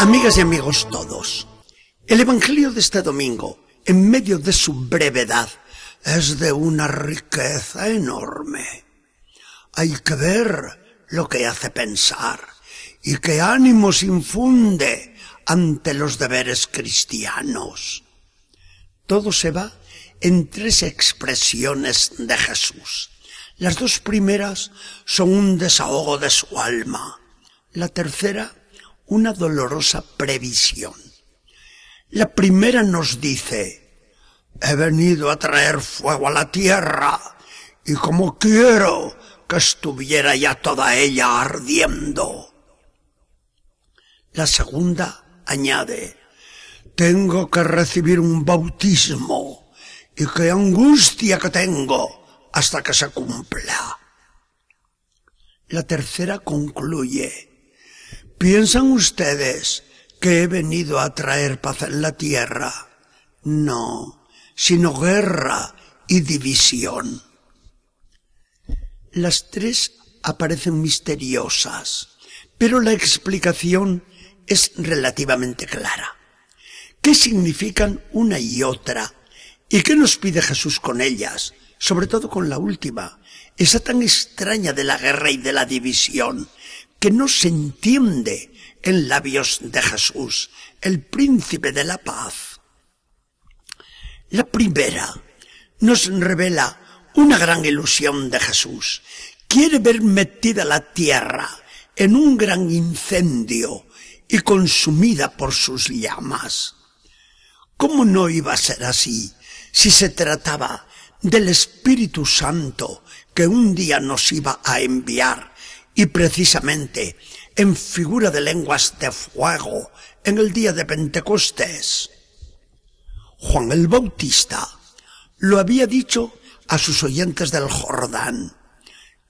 Amigas y amigos todos, el Evangelio de este domingo, en medio de su brevedad, es de una riqueza enorme. Hay que ver lo que hace pensar y qué ánimos infunde ante los deberes cristianos. Todo se va en tres expresiones de Jesús. Las dos primeras son un desahogo de su alma. La tercera, una dolorosa previsión. La primera nos dice: he venido a traer fuego a la tierra, y como quiero que estuviera ya toda ella ardiendo. La segunda añade: tengo que recibir un bautismo, y qué angustia que tengo hasta que se cumpla. La tercera concluye: ¿piensan ustedes que he venido a traer paz en la tierra? No, sino guerra y división. Las tres aparecen misteriosas, pero la explicación es relativamente clara. ¿Qué significan una y otra? ¿Y qué nos pide Jesús con ellas? Sobre todo con la última, esa tan extraña de la guerra y de la división, que no se entiende en labios de Jesús, el príncipe de la paz. La primera nos revela una gran ilusión de Jesús. Quiere ver metida la tierra en un gran incendio y consumida por sus llamas. ¿Cómo no iba a ser así si se trataba del Espíritu Santo que un día nos iba a enviar? Y precisamente en figura de lenguas de fuego, en el día de Pentecostés. Juan el Bautista lo había dicho a sus oyentes del Jordán: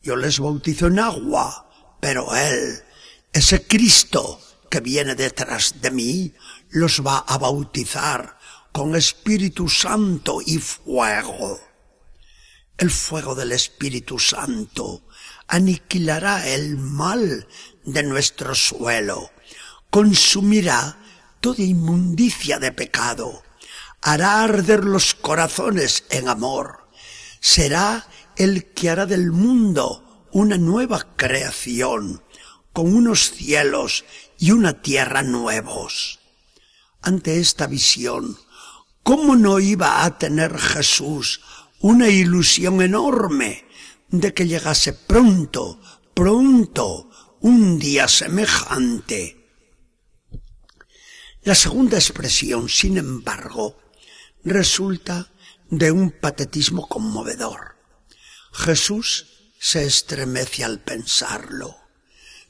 yo les bautizo en agua, pero él, ese Cristo que viene detrás de mí, los va a bautizar con Espíritu Santo y fuego. El fuego del Espíritu Santo aniquilará el mal de nuestro suelo, consumirá toda inmundicia de pecado, hará arder los corazones en amor, será el que hará del mundo una nueva creación, con unos cielos y una tierra nuevos. Ante esta visión, ¿cómo no iba a tener Jesús una ilusión enorme de que llegase pronto, un día semejante? La segunda expresión, sin embargo, resulta de un patetismo conmovedor. Jesús se estremece al pensarlo.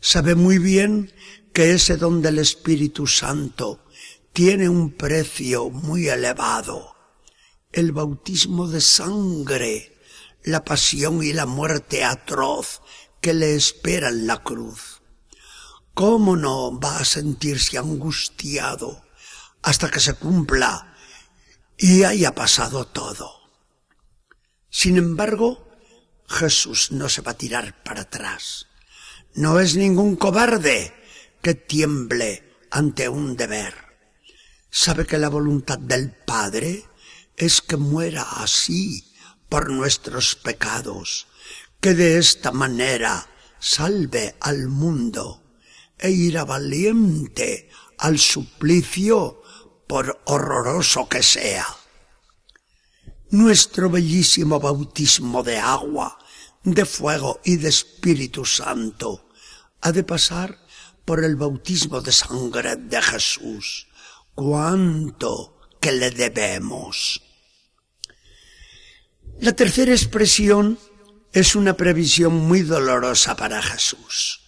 Sabe muy bien que ese don del Espíritu Santo tiene un precio muy elevado. El bautismo de sangre, la pasión y la muerte atroz que le espera en la cruz. ¿Cómo no va a sentirse angustiado hasta que se cumpla y haya pasado todo? Sin embargo, Jesús no se va a tirar para atrás. No es ningún cobarde que tiemble ante un deber. Sabe que la voluntad del Padre es que muera así por nuestros pecados, que de esta manera salve al mundo, e irá valiente al suplicio, por horroroso que sea. Nuestro bellísimo bautismo de agua, de fuego y de Espíritu Santo ha de pasar por el bautismo de sangre de Jesús. ¡Cuánto que le debemos! La tercera expresión es una previsión muy dolorosa para Jesús.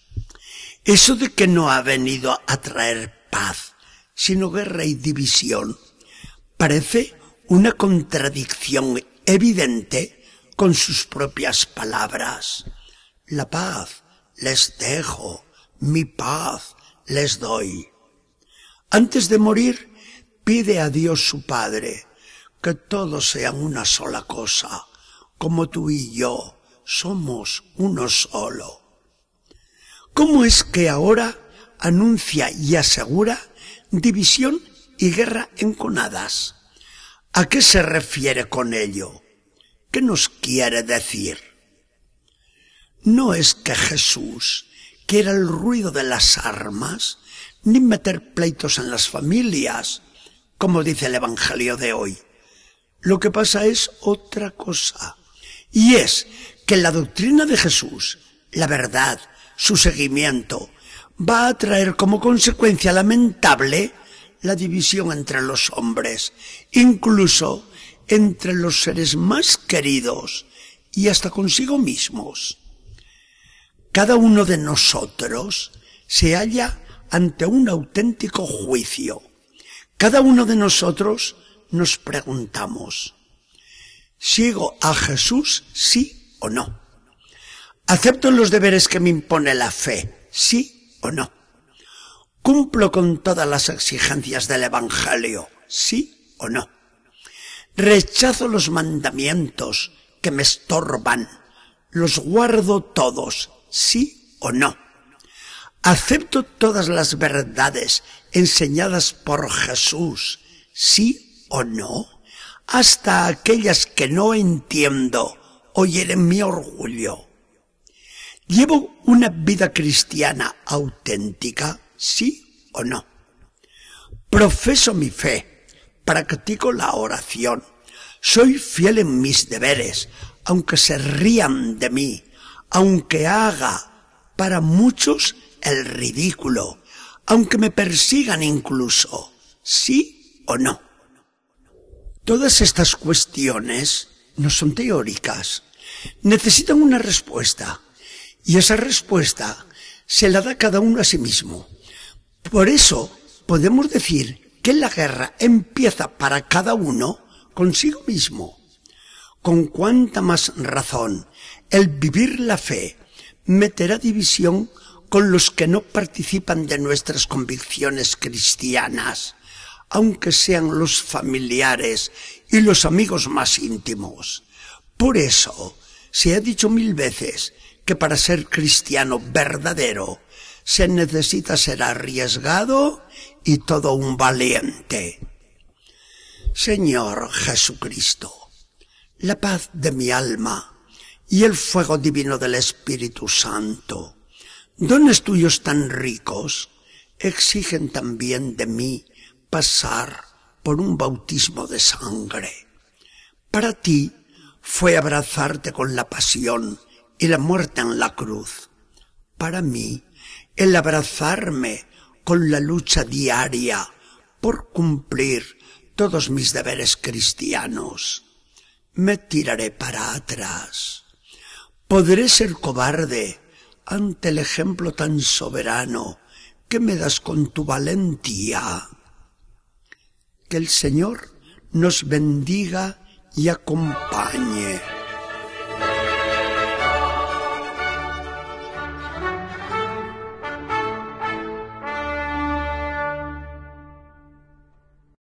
Eso de que no ha venido a traer paz, sino guerra y división, parece una contradicción evidente con sus propias palabras. La paz les dejo, mi paz les doy. Antes de morir, pide a Dios su Padre que todos sean una sola cosa, como tú y yo somos uno solo. ¿Cómo es que ahora anuncia y asegura división y guerra enconadas. ¿A qué se refiere con ello? ¿Qué nos quiere decir? No es que Jesús quiera el ruido de las armas, ni meter pleitos en las familias, como dice el Evangelio de hoy. Lo que pasa es otra cosa, y es que la doctrina de Jesús, la verdad, su seguimiento, va a traer como consecuencia lamentable la división entre los hombres, incluso entre los seres más queridos y hasta consigo mismos. Cada uno de nosotros se halla ante un auténtico juicio. Cada uno de nosotros nos preguntamos: ¿sigo a Jesús, sí o no? ¿Acepto los deberes que me impone la fe, sí o no? ¿Cumplo con todas las exigencias del Evangelio, sí o no? ¿Rechazo los mandamientos que me estorban? ¿Los guardo todos, sí o no? ¿Acepto todas las verdades enseñadas por Jesús, sí o no? Hasta aquellas que no entiendo o hieren mi orgullo. ¿Llevo una vida cristiana auténtica, sí o no? ¿Profeso mi fe? ¿Practico la oración? ¿Soy fiel en mis deberes, aunque se rían de mí, aunque haga para muchos el ridículo, aunque me persigan incluso, sí o no? Todas estas cuestiones no son teóricas, necesitan una respuesta, y esa respuesta se la da cada uno a sí mismo. Por eso podemos decir que la guerra empieza para cada uno consigo mismo. Con cuánta más razón el vivir la fe meterá división con los que no participan de nuestras convicciones cristianas, aunque sean los familiares y los amigos más íntimos. Por eso se ha dicho 1000 veces que para ser cristiano verdadero se necesita ser arriesgado y todo un valiente. Señor Jesucristo, la paz de mi alma y el fuego divino del Espíritu Santo, dones tuyos tan ricos, exigen también de mí pasar por un bautismo de sangre. Para ti fue abrazarte con la pasión y la muerte en la cruz. Para mí, el abrazarme con la lucha diaria por cumplir todos mis deberes cristianos. Me tiraré para atrás. Podré ser cobarde ante el ejemplo tan soberano que me das con tu valentía. Que el Señor nos bendiga y acompañe.